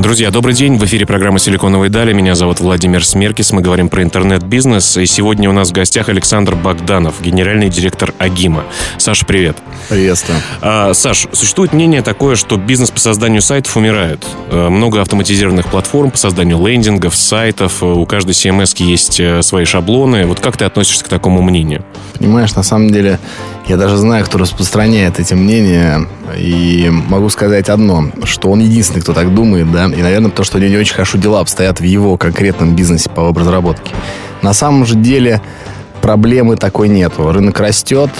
Друзья, добрый день. В эфире программа «Силиконовые дали». Меня зовут Владимир Смеркис. Мы говорим про интернет-бизнес. И сегодня у нас в гостях Александр Богданов, генеральный директор АГИМа. Саша, привет. Приветствую. Саш, существует мнение такое, что бизнес по созданию сайтов умирает. Много автоматизированных платформ по созданию лендингов, сайтов. У каждой CMS есть свои шаблоны. Вот как ты относишься к такому мнению? Понимаешь, на самом деле, я даже знаю, кто распространяет эти мнения. И могу сказать одно, что он единственный, кто так думает, да. И, наверное, потому что у него не очень хорошо дела обстоят в его конкретном бизнесе по веб-разработке. На самом же деле проблемы такой нету. Рынок растет.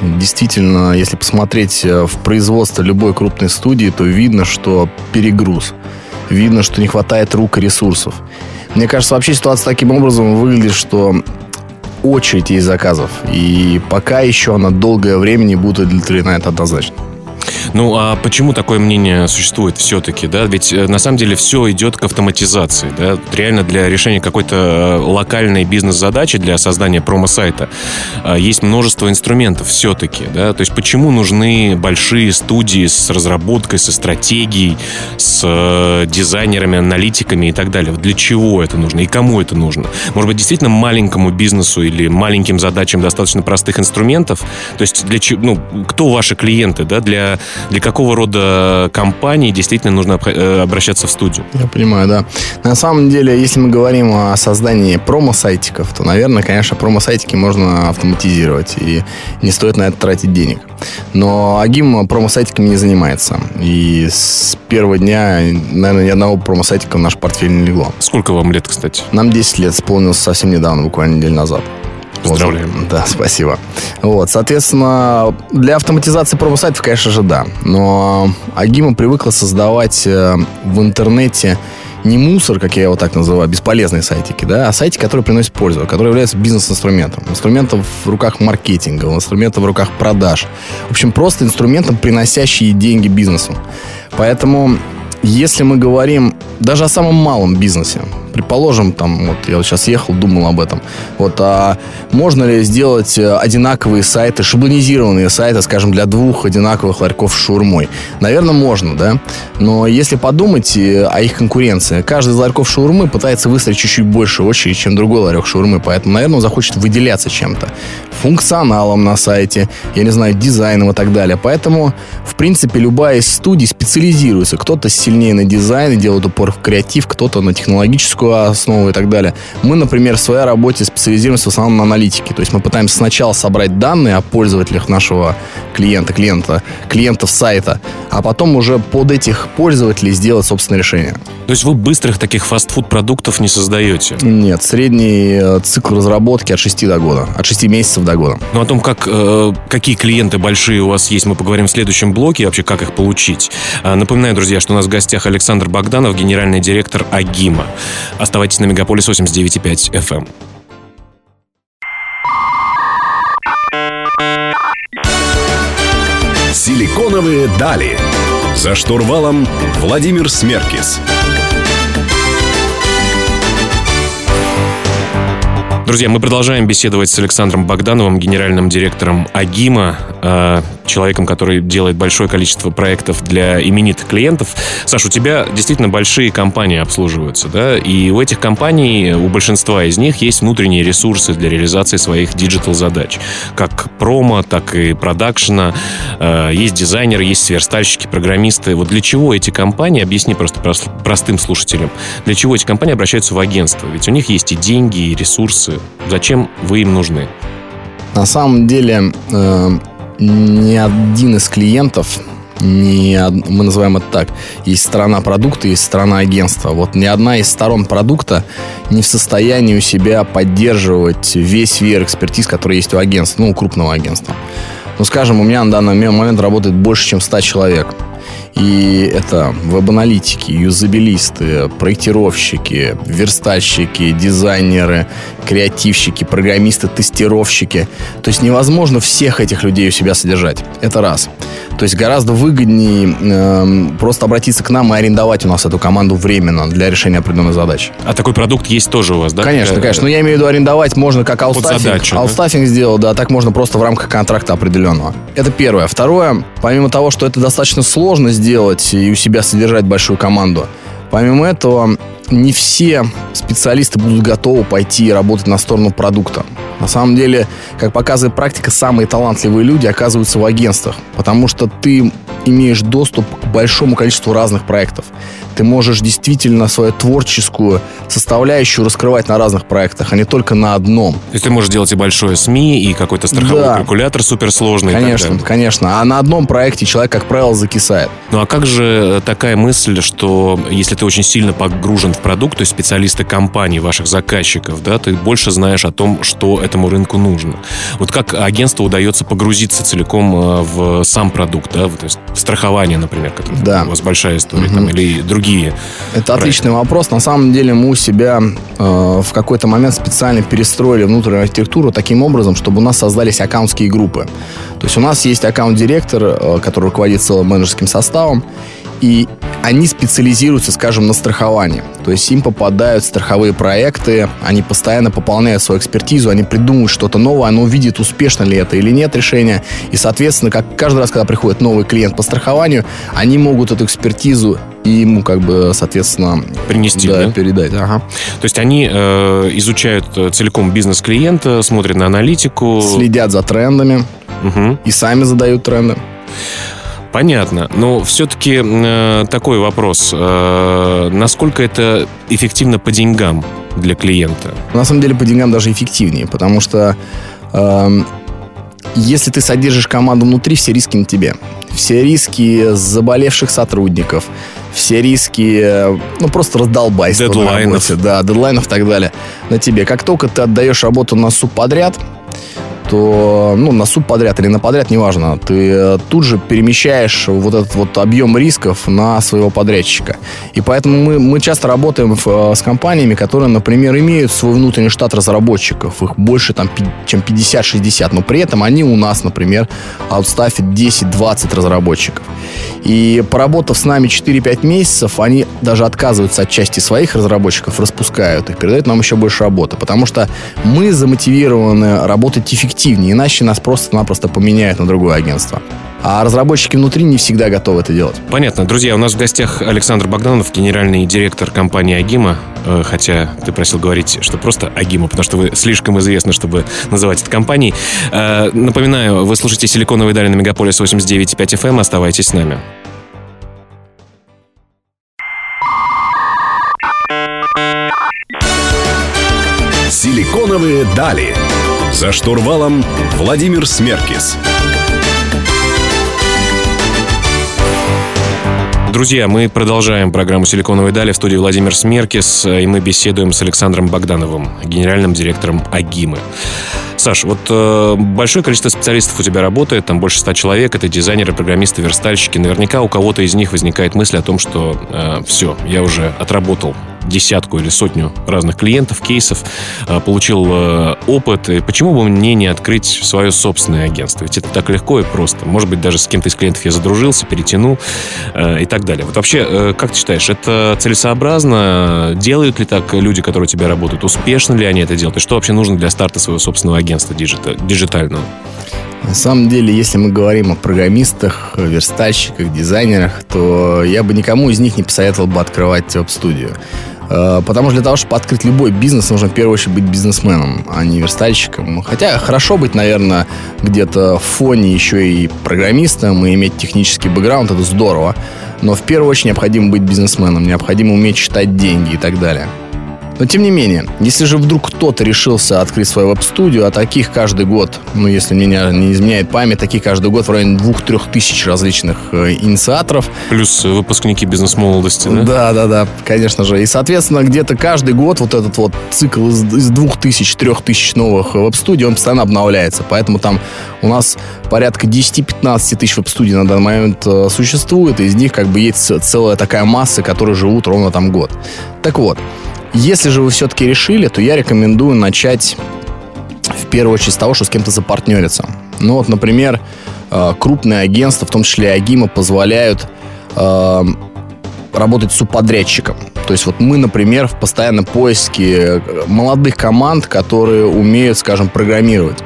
Действительно, если посмотреть в производство любой крупной студии, то видно, что перегруз. Видно, что не хватает рук и ресурсов. Мне кажется, вообще ситуация таким образом выглядит, что очередь есть заказов. И пока еще она долгое время не будет удовлетворена, это однозначно. Ну, а почему такое мнение существует все-таки, да? Ведь на самом деле все идет к автоматизации, да? Реально для решения какой-то локальной бизнес-задачи, для создания промо-сайта есть множество инструментов все-таки, да? То есть почему нужны большие студии с разработкой, со стратегией, с дизайнерами, аналитиками и так далее? Для чего это нужно и кому это нужно? Может быть, действительно маленькому бизнесу или маленьким задачам достаточно простых инструментов? То есть для чего, ну, кто ваши клиенты, да? Для какого рода компаний действительно нужно обращаться в студию? Я понимаю, да. На самом деле, если мы говорим о создании промо-сайтиков, то, наверное, конечно, промо-сайтики можно автоматизировать, и не стоит на это тратить денег. Но АГИМ промо-сайтиками не занимается. И с первого дня, наверное, ни одного промо-сайтика в наш портфель не легло. Сколько вам лет, кстати? Нам 10 лет исполнилось совсем недавно, буквально неделю назад. Поздравляем. Вот. Да, спасибо. Вот, соответственно, для автоматизации промо-сайтов, конечно же, да. Но АГИМа привыкла создавать в интернете не мусор, как я его так называю, бесполезные сайтики, да, а сайтики, которые приносят пользу, которые являются бизнес-инструментом. Инструментом в руках маркетинга, инструментом в руках продаж. В общем, просто инструментом, приносящие деньги бизнесу. Поэтому, если мы говорим даже о самом малом бизнесе, предположим, там, вот я вот сейчас ехал, думал об этом, вот, а можно ли сделать одинаковые сайты, шаблонизированные сайты, скажем, для двух одинаковых ларьков с шаурмой? Наверное, можно, да? Но если подумать о их конкуренции, каждый из ларьков шаурмы пытается выстроить чуть-чуть больше очередь, чем другой ларек шаурмы, поэтому, наверное, он захочет выделяться чем-то. Функционалом на сайте, я не знаю, дизайном и так далее. Поэтому, в принципе, любая из студий специализируется. Кто-то сильнее на дизайн и делает упор в креатив, кто-то на технологическую основу и так далее. Мы, например, в своей работе специализируемся в основном на аналитике. То есть мы пытаемся сначала собрать данные о пользователях нашего клиентов сайта, а потом уже под этих пользователей сделать собственное решение. То есть вы быстрых таких фастфуд-продуктов не создаете? Нет, средний цикл разработки от 6 до года, от 6 месяцев до года. Ну, о том, какие клиенты большие у вас есть, мы поговорим в следующем блоке, и вообще, как их получить. Напоминаю, друзья, что у нас в гостях Александр Богданов, генеральный директор АГИМа. Оставайтесь на Мегаполис 89.5 FM. Силиконовые дали. За штурвалом Владимир Смеркис. Друзья, мы продолжаем беседовать с Александром Богдановым, генеральным директором АГИМа, человеком, который делает большое количество проектов для именитых клиентов. Саш, у тебя действительно большие компании обслуживаются, да? И у этих компаний, у большинства из них есть внутренние ресурсы для реализации своих диджитал-задач. Как промо, так и продакшена. Есть дизайнеры, есть сверстальщики, программисты. Вот для чего эти компании, объясни просто простым слушателям, для чего эти компании обращаются в агентство? Ведь у них есть и деньги, и ресурсы. Зачем вы им нужны? На самом деле, ни один из клиентов, мы называем это так, есть сторона продукта, есть сторона агентства. Вот ни одна из сторон продукта не в состоянии у себя поддерживать весь веер экспертиз, который есть у агентства, ну, у крупного агентства. Ну, скажем, у меня на данный момент работает больше, чем 100 человек. И это веб-аналитики, юзабилисты, проектировщики, верстальщики, дизайнеры, креативщики, программисты, тестировщики. То есть невозможно всех этих людей у себя содержать. Это раз. То есть гораздо выгоднее просто обратиться к нам и арендовать у нас эту команду временно для решения определенной задачи. А такой продукт есть тоже у вас, да? Конечно, конечно. Но я имею в виду, арендовать можно как аутстаффинг сделал, да, так можно просто в рамках контракта определенного. Это первое. Второе, помимо того, что это достаточно сложно сделать и у себя содержать большую команду, помимо этого, не все специалисты будут готовы пойти и работать на сторону продукта. На самом деле, как показывает практика, самые талантливые люди оказываются в агентствах, потому что ты имеешь доступ к большому количеству разных проектов. Ты можешь действительно свою творческую составляющую раскрывать на разных проектах, а не только на одном. То есть ты можешь делать и большое СМИ, и какой-то страховой калькулятор суперсложный. Конечно, конечно. А на одном проекте человек, как правило, закисает. Ну а как же такая мысль, что если ты очень сильно погружен в продукт, то есть специалисты компаний, ваших заказчиков, да, ты больше знаешь о том, что этому рынку нужно. Вот как агентству удается погрузиться целиком в сам продукт, да, то есть в страхование, например, которое, да, у вас большая история, там, или другие. Это проекты. Отличный вопрос. На самом деле мы у себя в какой-то момент специально перестроили внутреннюю архитектуру таким образом, чтобы у нас создались аккаунтские группы. То есть у нас есть аккаунт-директор, который руководит целым менеджерским составом, и они специализируются, скажем, на страховании. То есть им попадают страховые проекты, они постоянно пополняют свою экспертизу, они придумывают что-то новое, оно увидит, успешно ли это или нет решение. И, соответственно, как каждый раз, когда приходит новый клиент по страхованию, они могут эту экспертизу и ему, как бы, соответственно, принести, да, да? передать. Ага. То есть они изучают целиком бизнес клиента, смотрят на аналитику. Следят за трендами, угу, и сами задают тренды. Понятно, но все-таки такой вопрос. Насколько это эффективно по деньгам для клиента? На самом деле по деньгам даже эффективнее, потому что если ты содержишь команду внутри, все риски на тебе. Все риски заболевших сотрудников, все риски, ну, просто раздолбайства на работе, да, дедлайнов и так далее на тебе. Как только ты отдаешь работу на субподряд, то, ну, на субподряд или на подряд, неважно, ты тут же перемещаешь вот этот вот объем рисков на своего подрядчика. И поэтому мы часто работаем с компаниями, которые, например, имеют свой внутренний штат разработчиков. Их больше, там, чем 50-60, но при этом они у нас, например, аутстаффят 10-20 разработчиков. И поработав с нами 4-5 месяцев, они даже отказываются от части своих разработчиков, распускают их, передают нам еще больше работы, потому что мы замотивированы работать эффективно, иначе нас просто-напросто поменяют на другое агентство. А разработчики внутри не всегда готовы это делать. Понятно. Друзья, у нас в гостях Александр Богданов, генеральный директор компании «Агима». Хотя ты просил говорить, что просто «Агима», потому что вы слишком известны, чтобы называть это компанией. Напоминаю, вы слушаете «Силиконовые дали» на Мегаполис 89.5 FM. Оставайтесь с нами. «Силиконовые дали». За штурвалом Владимир Смеркис. Друзья, мы продолжаем программу «Силиконовые дали». В студии Владимир Смеркис, и мы беседуем с Александром Богдановым, генеральным директором «Агимы». Саш, вот большое количество специалистов у тебя работает, там больше 100 человек, это дизайнеры, программисты, верстальщики. Наверняка у кого-то из них возникает мысль о том, что все, я уже отработал десятку или сотню разных клиентов, кейсов, получил опыт. И почему бы мне не открыть свое собственное агентство? Ведь это так легко и просто. Может быть, даже с кем-то из клиентов я задружился, перетянул и так далее. Вот вообще, как ты считаешь, это целесообразно? Делают ли так люди, которые у тебя работают? Успешно ли они это делают? И что вообще нужно для старта своего собственного агентства диджитального? На самом деле, если мы говорим о программистах, верстальщиках, дизайнерах, то я бы никому из них не посоветовал бы открывать веб-студию. Потому что для того, чтобы открыть любой бизнес, нужно в первую очередь быть бизнесменом, а не верстальщиком. Хотя хорошо быть, наверное, где-то в фоне еще и программистом и иметь технический бэкграунд, это здорово. Но в первую очередь необходимо быть бизнесменом, необходимо уметь считать деньги и так далее. Но тем не менее, если же вдруг кто-то решился открыть свою веб-студию, а таких каждый год, ну если меня не изменяет память, таких каждый год в районе 2-3 тысяч различных инициаторов. Плюс выпускники бизнес-молодости, да? Да, конечно же. И, соответственно, где-то каждый год вот этот вот цикл из 2000-3000 новых веб-студий, он постоянно обновляется. Поэтому там у нас порядка 10-15 тысяч веб-студий на данный момент существует, и из них как бы есть целая такая масса, которые живут ровно там год. Так вот, если же вы все-таки решили, то я рекомендую начать в первую очередь с того, что с кем-то запартнериться. Ну вот, например, крупные агентства, в том числе и AGIMA, позволяют работать субподрядчиком. То есть вот мы, например, в постоянном поиске молодых команд, которые умеют, скажем, программировать.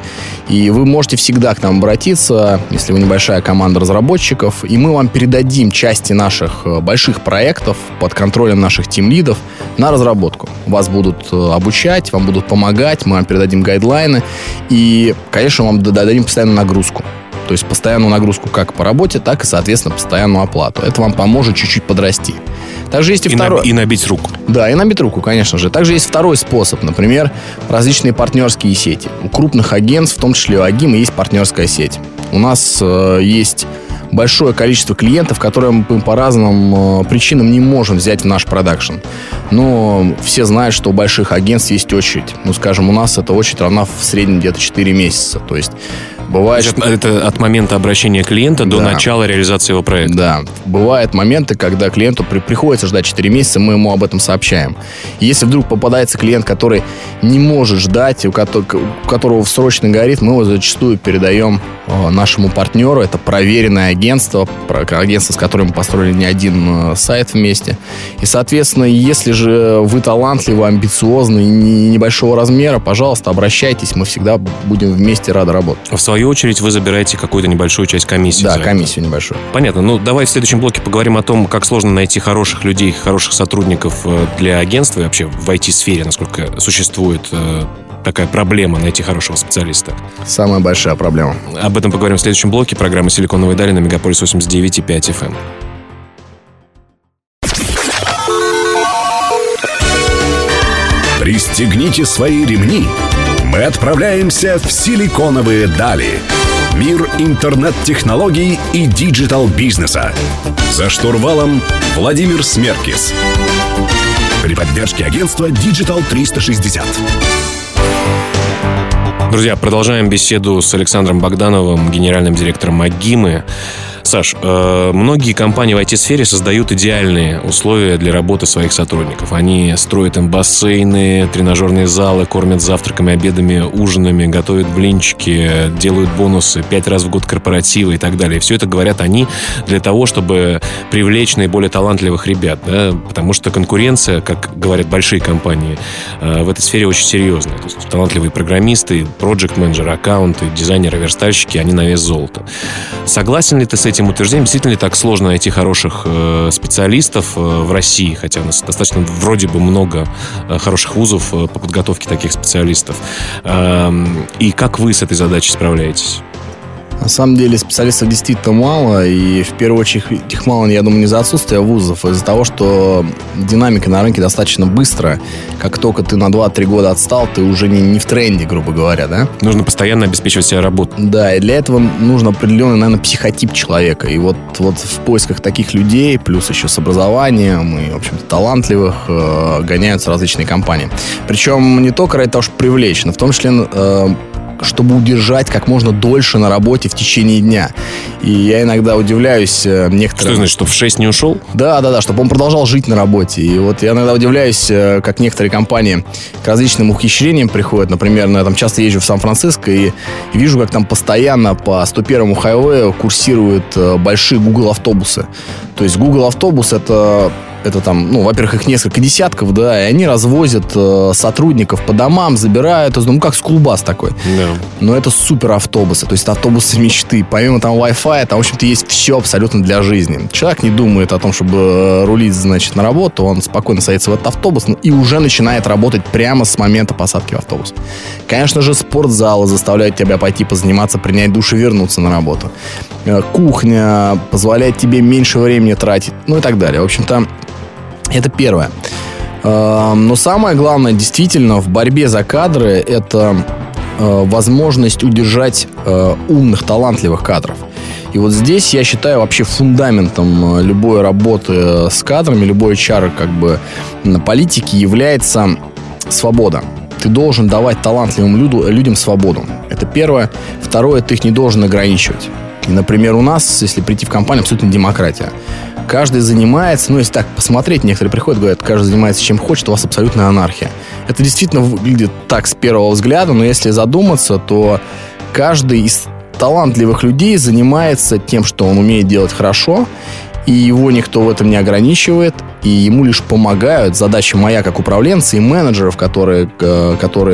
И вы можете всегда к нам обратиться, если вы небольшая команда разработчиков, и мы вам передадим части наших больших проектов под контролем наших тимлидов на разработку. Вас будут обучать, вам будут помогать, мы вам передадим гайдлайны и, конечно, вам дадим постоянную нагрузку. То есть постоянную нагрузку как по работе, так и, соответственно, постоянную оплату. Это вам поможет чуть-чуть подрасти. Также есть и второй... И набить руку. Да, и набить руку, конечно же. Также есть второй способ. Например, различные партнерские сети. У крупных агентств, в том числе у AGIMA, есть партнерская сеть. У нас есть большое количество клиентов, которые мы по разным причинам не можем взять в наш продакшн. Но все знают, что у больших агентств есть очередь. Ну, скажем, у нас эта очередь равна в среднем где-то 4 месяца. То есть бывает... Это от момента обращения клиента до начала реализации его проекта. Да. Бывают моменты, когда клиенту приходится ждать 4 месяца, мы ему об этом сообщаем. И если вдруг попадается клиент, который не может ждать, у которого срочно горит, мы его зачастую передаем нашему партнеру. Это проверенное агентство, с которым мы построили не один сайт вместе. И, соответственно, если же вы талантливый, амбициозный, небольшого размера, пожалуйста, обращайтесь. Мы всегда будем вместе рады работать. В свою очередь вы забираете какую-то небольшую часть комиссии. Да, комиссию небольшую. Понятно. Ну, давай в следующем блоке поговорим о том, как сложно найти хороших людей, хороших сотрудников для агентства и вообще в IT-сфере, насколько существует такая проблема найти хорошего специалиста. Самая большая проблема. Об этом поговорим в следующем блоке. Программа «Силиконовые дали» на Мегаполис 89,5 FM. Пристегните свои ремни. Мы отправляемся в «Силиконовые дали». Мир интернет-технологий и диджитал-бизнеса. За штурвалом Владимир Смеркис. При поддержке агентства Digital 360. Друзья, продолжаем беседу с Александром Богдановым, генеральным директором AGIMA. Саш, многие компании в IT-сфере создают идеальные условия для работы своих сотрудников. Они строят им бассейны, тренажерные залы, кормят завтраками, обедами, ужинами, готовят блинчики, делают бонусы, 5 раз в год корпоративы и так далее. И все это говорят они для того, чтобы привлечь наиболее талантливых ребят, да? Потому что конкуренция, как говорят большие компании, в этой сфере очень серьезная. То есть талантливые программисты, проджект-менеджеры, аккаунты, дизайнеры, верстальщики, они на вес золота. Согласен ли ты с этим утверждением? Действительно ли так сложно найти хороших специалистов в России? Хотя у нас достаточно вроде бы много хороших вузов по подготовке таких специалистов. И как вы с этой задачей справляетесь? На самом деле специалистов действительно мало. И в первую очередь их мало, я думаю, не из-за отсутствия вузов, а из-за того, что динамика на рынке достаточно быстрая. Как только ты на 2-3 года отстал, ты уже не в тренде, грубо говоря, да? Нужно постоянно обеспечивать себе работу. Да, и для этого нужен определенный, наверное, психотип человека. И вот в поисках таких людей, плюс еще с образованием и, в общем-то, талантливых, гоняются различные компании. Причем не только ради того, чтобы привлечь, но в том числе... чтобы удержать как можно дольше на работе в течение дня. И я иногда удивляюсь некоторым... Что значит, чтобы в 6 не ушел? Да, чтобы он продолжал жить на работе. И вот я иногда удивляюсь, как некоторые компании к различным ухищрениям приходят. Например, я там часто езжу в Сан-Франциско и вижу, как там постоянно по 101-му хайвею курсируют большие Google-автобусы. То есть Google-автобус — это там, ну, во-первых, их несколько десятков, да, и они развозят сотрудников по домам, забирают, ну, как скулбас такой. Yeah. Но это супер автобусы, то есть это автобусы мечты. Помимо там Wi-Fi, там, в общем-то, есть все абсолютно для жизни. Человек не думает о том, чтобы рулить, значит, на работу, он спокойно садится в этот автобус и уже начинает работать прямо с момента посадки в автобус. Конечно же, спортзалы заставляют тебя пойти позаниматься, принять душ и вернуться на работу. Кухня позволяет тебе меньше времени тратить, ну и так далее. В общем-то, это первое. Но самое главное, действительно, в борьбе за кадры – это возможность удержать умных, талантливых кадров. И вот здесь, я считаю, вообще фундаментом любой работы с кадрами, любой HR, как бы, политики является свобода. Ты должен давать талантливым людям свободу. Это первое. Второе, ты их не должен ограничивать. И, например, у нас, если прийти в компанию, абсолютно демократия. Каждый занимается, ну, если так посмотреть, некоторые приходят, говорят, каждый занимается чем хочет, у вас абсолютная анархия. Это действительно выглядит так с первого взгляда, но если задуматься, то каждый из талантливых людей занимается тем, что он умеет делать хорошо, и его никто в этом не ограничивает, и ему лишь помогают. Задача моя как управленца и менеджеров, которые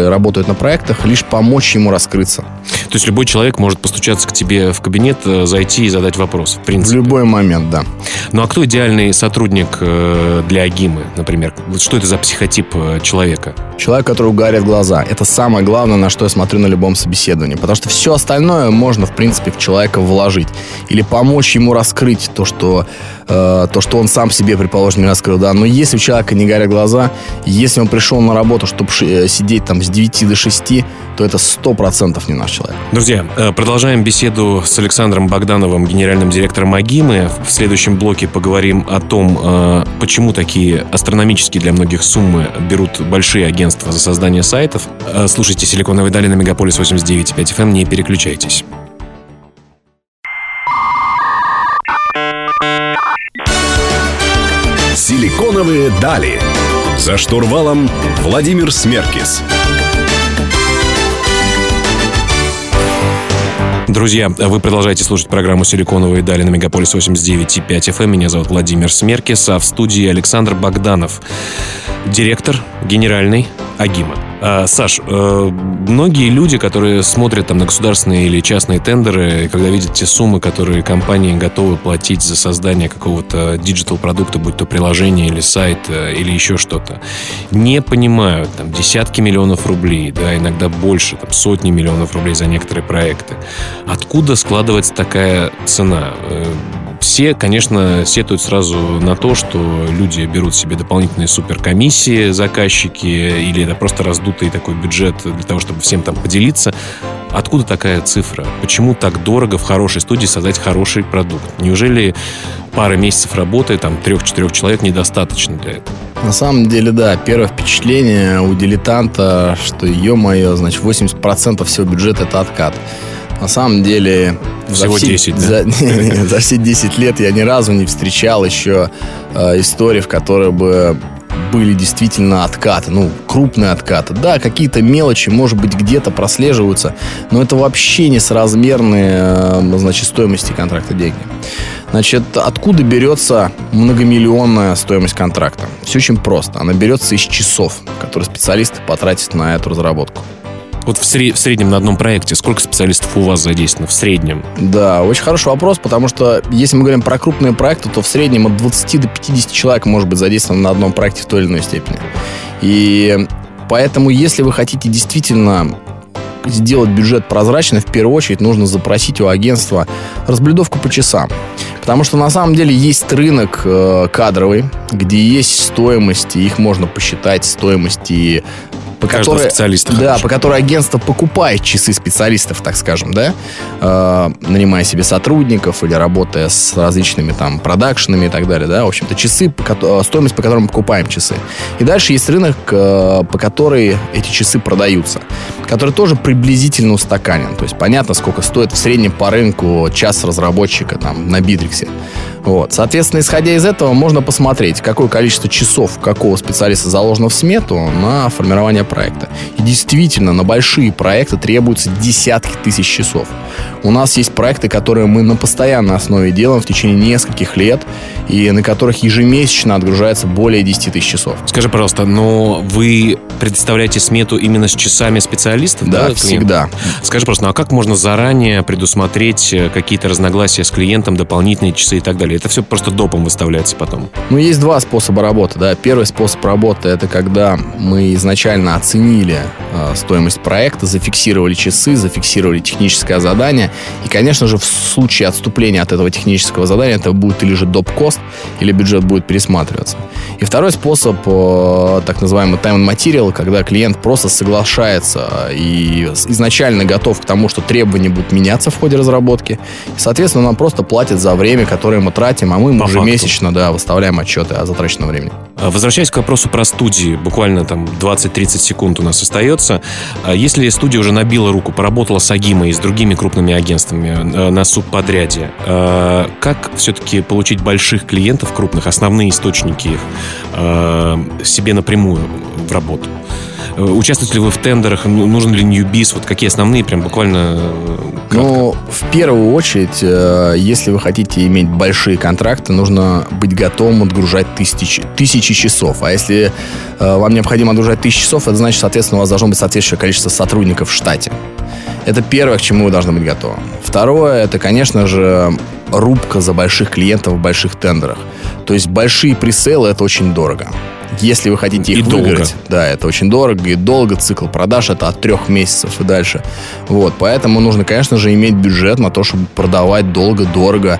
работают на проектах, лишь помочь ему раскрыться. То есть любой человек может постучаться к тебе в кабинет, зайти и задать вопрос, в принципе? В любой момент, да. Ну а кто идеальный сотрудник для Агимы, например? Что это за психотип человека? Человек, который угорит в глаза. Это самое главное, на что я смотрю на любом собеседовании. Потому что все остальное можно, в принципе, в человека вложить. Или помочь ему раскрыть то, что он сам себе, предположим, не раскрыл, да. Но если у человека не горят глаза, если он пришел на работу, чтобы сидеть там с 9 до 6, то это 100% не наш человек. Друзья, продолжаем беседу с Александром Богдановым, генеральным директором Агимы. В следующем блоке поговорим о том, почему такие астрономические для многих суммы берут большие агентства за создание сайтов. Слушайте «Силиконовые дали» на Мегаполис 89.5 FM. Не переключайтесь. «Силиконовые дали». За штурвалом Владимир Смеркис. Друзья, вы продолжаете слушать программу «Силиконовые дали» на Мегаполис 89.5 FM. Меня зовут Владимир Смеркис, а в студии Александр Богданов, директор генеральный Агима. Саш, многие люди, которые смотрят там на государственные или частные тендеры, когда видят те суммы, которые компании готовы платить за создание какого-то диджитал-продукта, будь то приложение или сайт или еще что-то, не понимают, там, десятки миллионов рублей, да, иногда больше, там, сотни миллионов рублей за некоторые проекты. Откуда складывается такая цена? Все, конечно, сетуют сразу на то, что люди берут себе дополнительные суперкомиссии, заказчики, или это просто раздутый такой бюджет для того, чтобы всем там поделиться. Откуда такая цифра? Почему так дорого в хорошей студии создать хороший продукт? Неужели пары месяцев работы, там, 3-4 человек недостаточно для этого? На самом деле, да, первое впечатление у дилетанта, что, ё-моё, значит, 80% всего бюджета – это откат. На самом деле... Всего 10, да? За все 10 лет я ни разу не встречал еще истории, в которой бы были действительно откаты, ну, крупные откаты. Да, какие-то мелочи, может быть, где-то прослеживаются, но это вообще несоразмерные, значит, стоимости контракта деньги. Значит, откуда берется многомиллионная стоимость контракта? Все очень просто. Она берется из часов, которые специалисты потратят на эту разработку. Вот в среднем на одном проекте сколько специалистов у вас задействовано в среднем? Да, очень хороший вопрос, потому что если мы говорим про крупные проекты, то в среднем от 20 до 50 человек может быть задействовано на одном проекте в той или иной степени. И поэтому, если вы хотите действительно сделать бюджет прозрачным, в первую очередь нужно запросить у агентства разблюдовку по часам. Потому что на самом деле есть рынок кадровый, где есть стоимость, и их можно посчитать, стоимости... По которой агентство покупает часы специалистов, так скажем, да, нанимая себе сотрудников или работая с различными там продакшенами и так далее, да, в общем-то, часы, стоимость, по которой мы покупаем часы. И дальше есть рынок, по которой эти часы продаются, который тоже приблизительно устаканен. То есть понятно, сколько стоит в среднем по рынку час разработчика там на Битриксе. Вот. Соответственно, исходя из этого, можно посмотреть, какое количество часов какого специалиста заложено в смету на формирование проекта. И действительно, на большие проекты требуются десятки тысяч часов. У нас есть проекты, которые мы на постоянной основе делаем в течение нескольких лет, и на которых ежемесячно отгружается более 10 тысяч часов. Скажи, пожалуйста, но вы предоставляете смету именно с часами специалистов? Да, всегда. Скажи, пожалуйста, ну а как можно заранее предусмотреть какие-то разногласия с клиентом, дополнительные часы и так далее? Или это все просто допом выставляется потом? Ну, есть два способа работы, да. Первый способ работы — это когда мы изначально оценили стоимость проекта, зафиксировали часы, зафиксировали техническое задание. И, конечно же, в случае отступления от этого технического задания это будет или же доп-кост, или бюджет будет пересматриваться. И второй способ, так называемый time and material, когда клиент просто соглашается и изначально готов к тому, что требования будут меняться в ходе разработки. И, соответственно, нам просто платят за время, которое мы тратим, а мы им уже месячно, да, выставляем отчеты о затраченном времени. Возвращаясь к вопросу про студии, буквально там 20-30 секунд у нас остается. Если студия уже набила руку, поработала с Агимой и с другими крупными агентствами на субподряде, как все-таки получить больших клиентов крупных, основные источники их, себе напрямую в работу? Участвуете ли вы в тендерах? Нужен ли ньюбиз? Вот какие основные, прям буквально кратко? Ну, в первую очередь, если вы хотите иметь большие контракты, нужно быть готовым отгружать тысячи часов. А если вам необходимо отгружать 1000 часов, это значит, соответственно, у вас должно быть соответствующее количество сотрудников в штате. Это первое, к чему вы должны быть готовы. Второе, это, конечно же, рубка за больших клиентов в больших тендерах. То есть большие преселы — это очень дорого. Если вы хотите их выиграть, да, это очень дорого и долго, цикл продаж — это от 3 месяцев и дальше. Вот, поэтому нужно, конечно же, иметь бюджет на то, чтобы продавать долго, дорого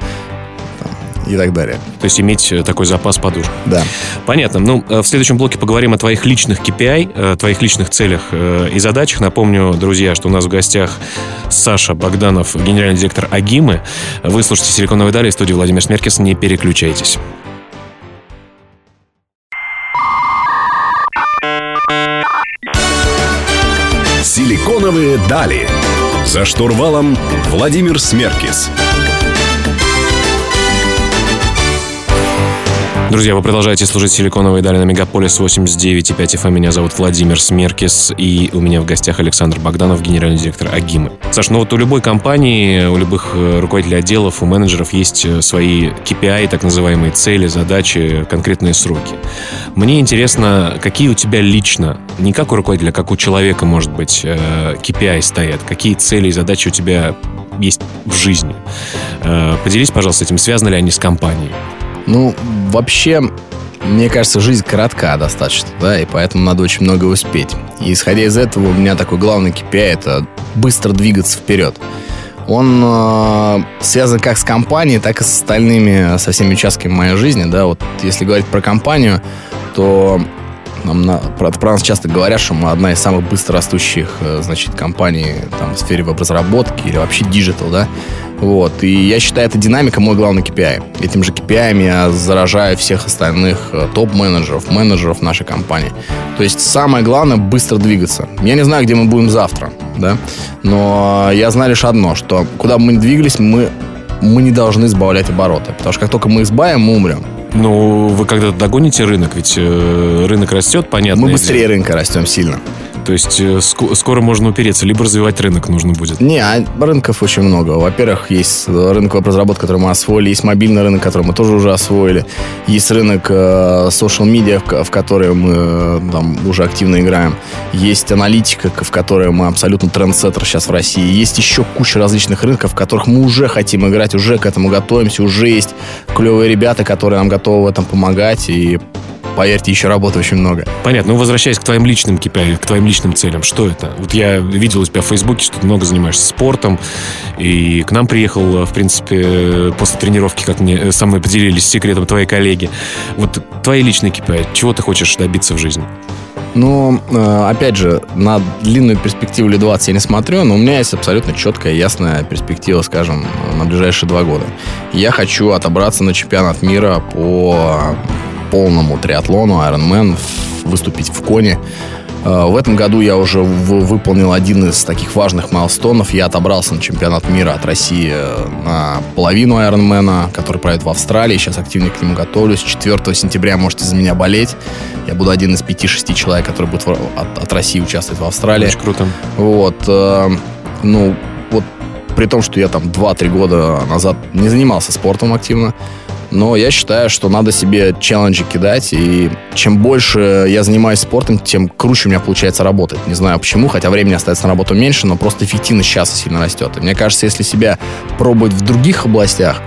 и так далее. То есть иметь такой запас подушек. Да. Понятно. Ну, в следующем блоке поговорим о твоих личных KPI, о твоих личных целях и задачах. Напомню, друзья, что у нас в гостях Саша Богданов, генеральный директор Агимы. Вы слушаете «Силиконовые дали», студии Владимир Смеркис. Не переключайтесь. «Силиконовые дали». За штурвалом Владимир Смеркис. Друзья, вы продолжаете служить «Силиконовые дали» на Мегаполис 89,5 FM. Меня зовут Владимир Смеркис, и у меня в гостях Александр Богданов, генеральный директор Агимы. Саш, ну вот у любой компании, у любых руководителей отделов, у менеджеров есть свои KPI, так называемые цели, задачи, конкретные сроки. Мне интересно, какие у тебя лично, не как у руководителя, а как у человека, может быть, KPI стоят, какие цели и задачи у тебя есть в жизни. Поделись, пожалуйста, этим, связаны ли они с компанией? Ну, вообще, мне кажется, жизнь коротка достаточно, да, и поэтому надо очень много успеть. И исходя из этого, у меня такой главный KPI — это быстро двигаться вперед. Он связан как с компанией, так и с остальными, со всеми участками моей жизни, да. Вот если говорить про компанию, то про нас часто говорят, что мы одна из самых быстрорастущих, значит, компаний там в сфере веб-разработки или вообще диджитал, да. Вот. И я считаю, это динамика — мой главный KPI. Этим же KPI я заражаю всех остальных топ-менеджеров, менеджеров нашей компании. То есть самое главное — быстро двигаться. Я не знаю, где мы будем завтра, да, но я знаю лишь одно, что куда бы мы ни двигались, мы не должны сбавлять обороты. Потому что как только мы избавим, мы умрем. Ну, вы когда-то догоните рынок, ведь рынок растет, понятно. Мы быстрее рынка растем сильно. То есть скоро можно упереться, либо развивать рынок нужно будет. Не, рынков очень много. Во-первых, есть рынок веб-разработки, который мы освоили, есть мобильный рынок, который мы тоже уже освоили, есть рынок social media, в который мы там уже активно играем, есть аналитика, в которой мы абсолютно трендсеттер сейчас в России, есть еще куча различных рынков, в которых мы уже хотим играть, уже к этому готовимся, уже есть клевые ребята, которые нам готовы в этом помогать, и поверьте, еще работы очень много. Понятно. Ну, возвращаясь к твоим личным KPI, к твоим личным целям, что это? Вот я видел у тебя в Фейсбуке, что ты много занимаешься спортом, и к нам приехал, в принципе, после тренировки, как мне со мной поделились секретом твои коллеги. Вот твои личные KPI, чего ты хочешь добиться в жизни? Ну, опять же, на длинную перспективу лет 20 я не смотрю, но у меня есть абсолютно четкая, ясная перспектива, скажем, на ближайшие 2 года. Я хочу отобраться на чемпионат мира по полному триатлону, Iron Man, выступить в коне. В этом году я уже выполнил один из таких важных майлстонов. Я отобрался на чемпионат мира от России на половину Iron Man, который пройдет в Австралии. Сейчас активно к нему готовлюсь. 4 сентября можете за меня болеть. Я буду один из 5-6 человек, которые будут от России участвовать в Австралии. Очень круто. Вот. Ну, вот при том, что я там 2-3 года назад не занимался спортом активно, но я считаю, что надо себе челленджи кидать, и чем больше я занимаюсь спортом, тем круче у меня получается работать. Не знаю почему, хотя времени остается на работу меньше, но просто эффективность часа сильно растет. И мне кажется, если себя пробовать в других областях,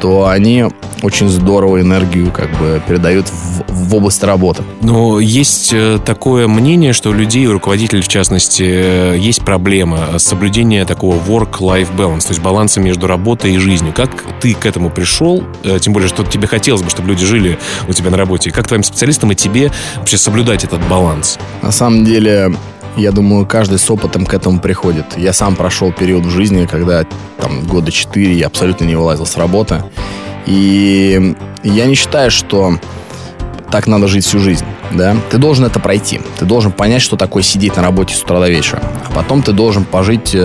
то они очень здорово энергию как бы передают в область работы. Но есть такое мнение, что у людей, у руководителей в частности, есть проблема соблюдения такого work-life balance, то есть баланса между работой и жизнью. Как ты к этому пришел? Тем более, что тебе хотелось бы, чтобы люди жили у тебя на работе. Как твоим специалистам и тебе вообще соблюдать этот баланс? На самом деле, я думаю, каждый с опытом к этому приходит. Я сам прошел период в жизни, когда там, года 4 я абсолютно не вылазил с работы. И я не считаю, что так надо жить всю жизнь, да? Ты должен это пройти. Ты должен понять, что такое сидеть на работе с утра до вечера. А потом ты должен пожить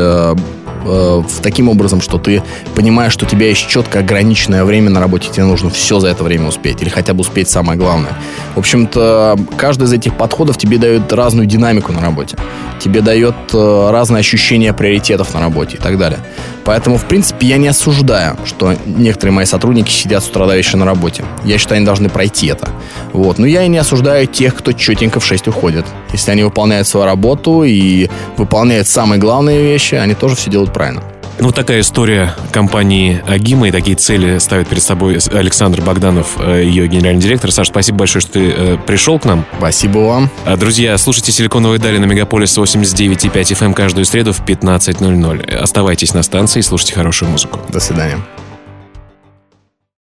таким образом, что ты понимаешь, что у тебя есть четко ограниченное время на работе, тебе нужно все за это время успеть, или хотя бы успеть самое главное. В общем-то, каждый из этих подходов тебе дает разную динамику на работе, тебе дает разные ощущения приоритетов на работе и так далее. Поэтому, в принципе, я не осуждаю, что некоторые мои сотрудники сидят с утра до вечера на работе. Я считаю, они должны пройти это. Вот. Но я и не осуждаю тех, кто четенько в 6 уходит. Если они выполняют свою работу и выполняют самые главные вещи, они тоже все делают правильно. Ну, вот такая история компании «Агима», и такие цели ставит перед собой Александр Богданов, ее генеральный директор. Саш, спасибо большое, что ты пришел к нам. Спасибо вам. Друзья, слушайте «Силиконовые дали» на Мегаполис 89,5 FM каждую среду в 15:00. Оставайтесь на станции и слушайте хорошую музыку. До свидания.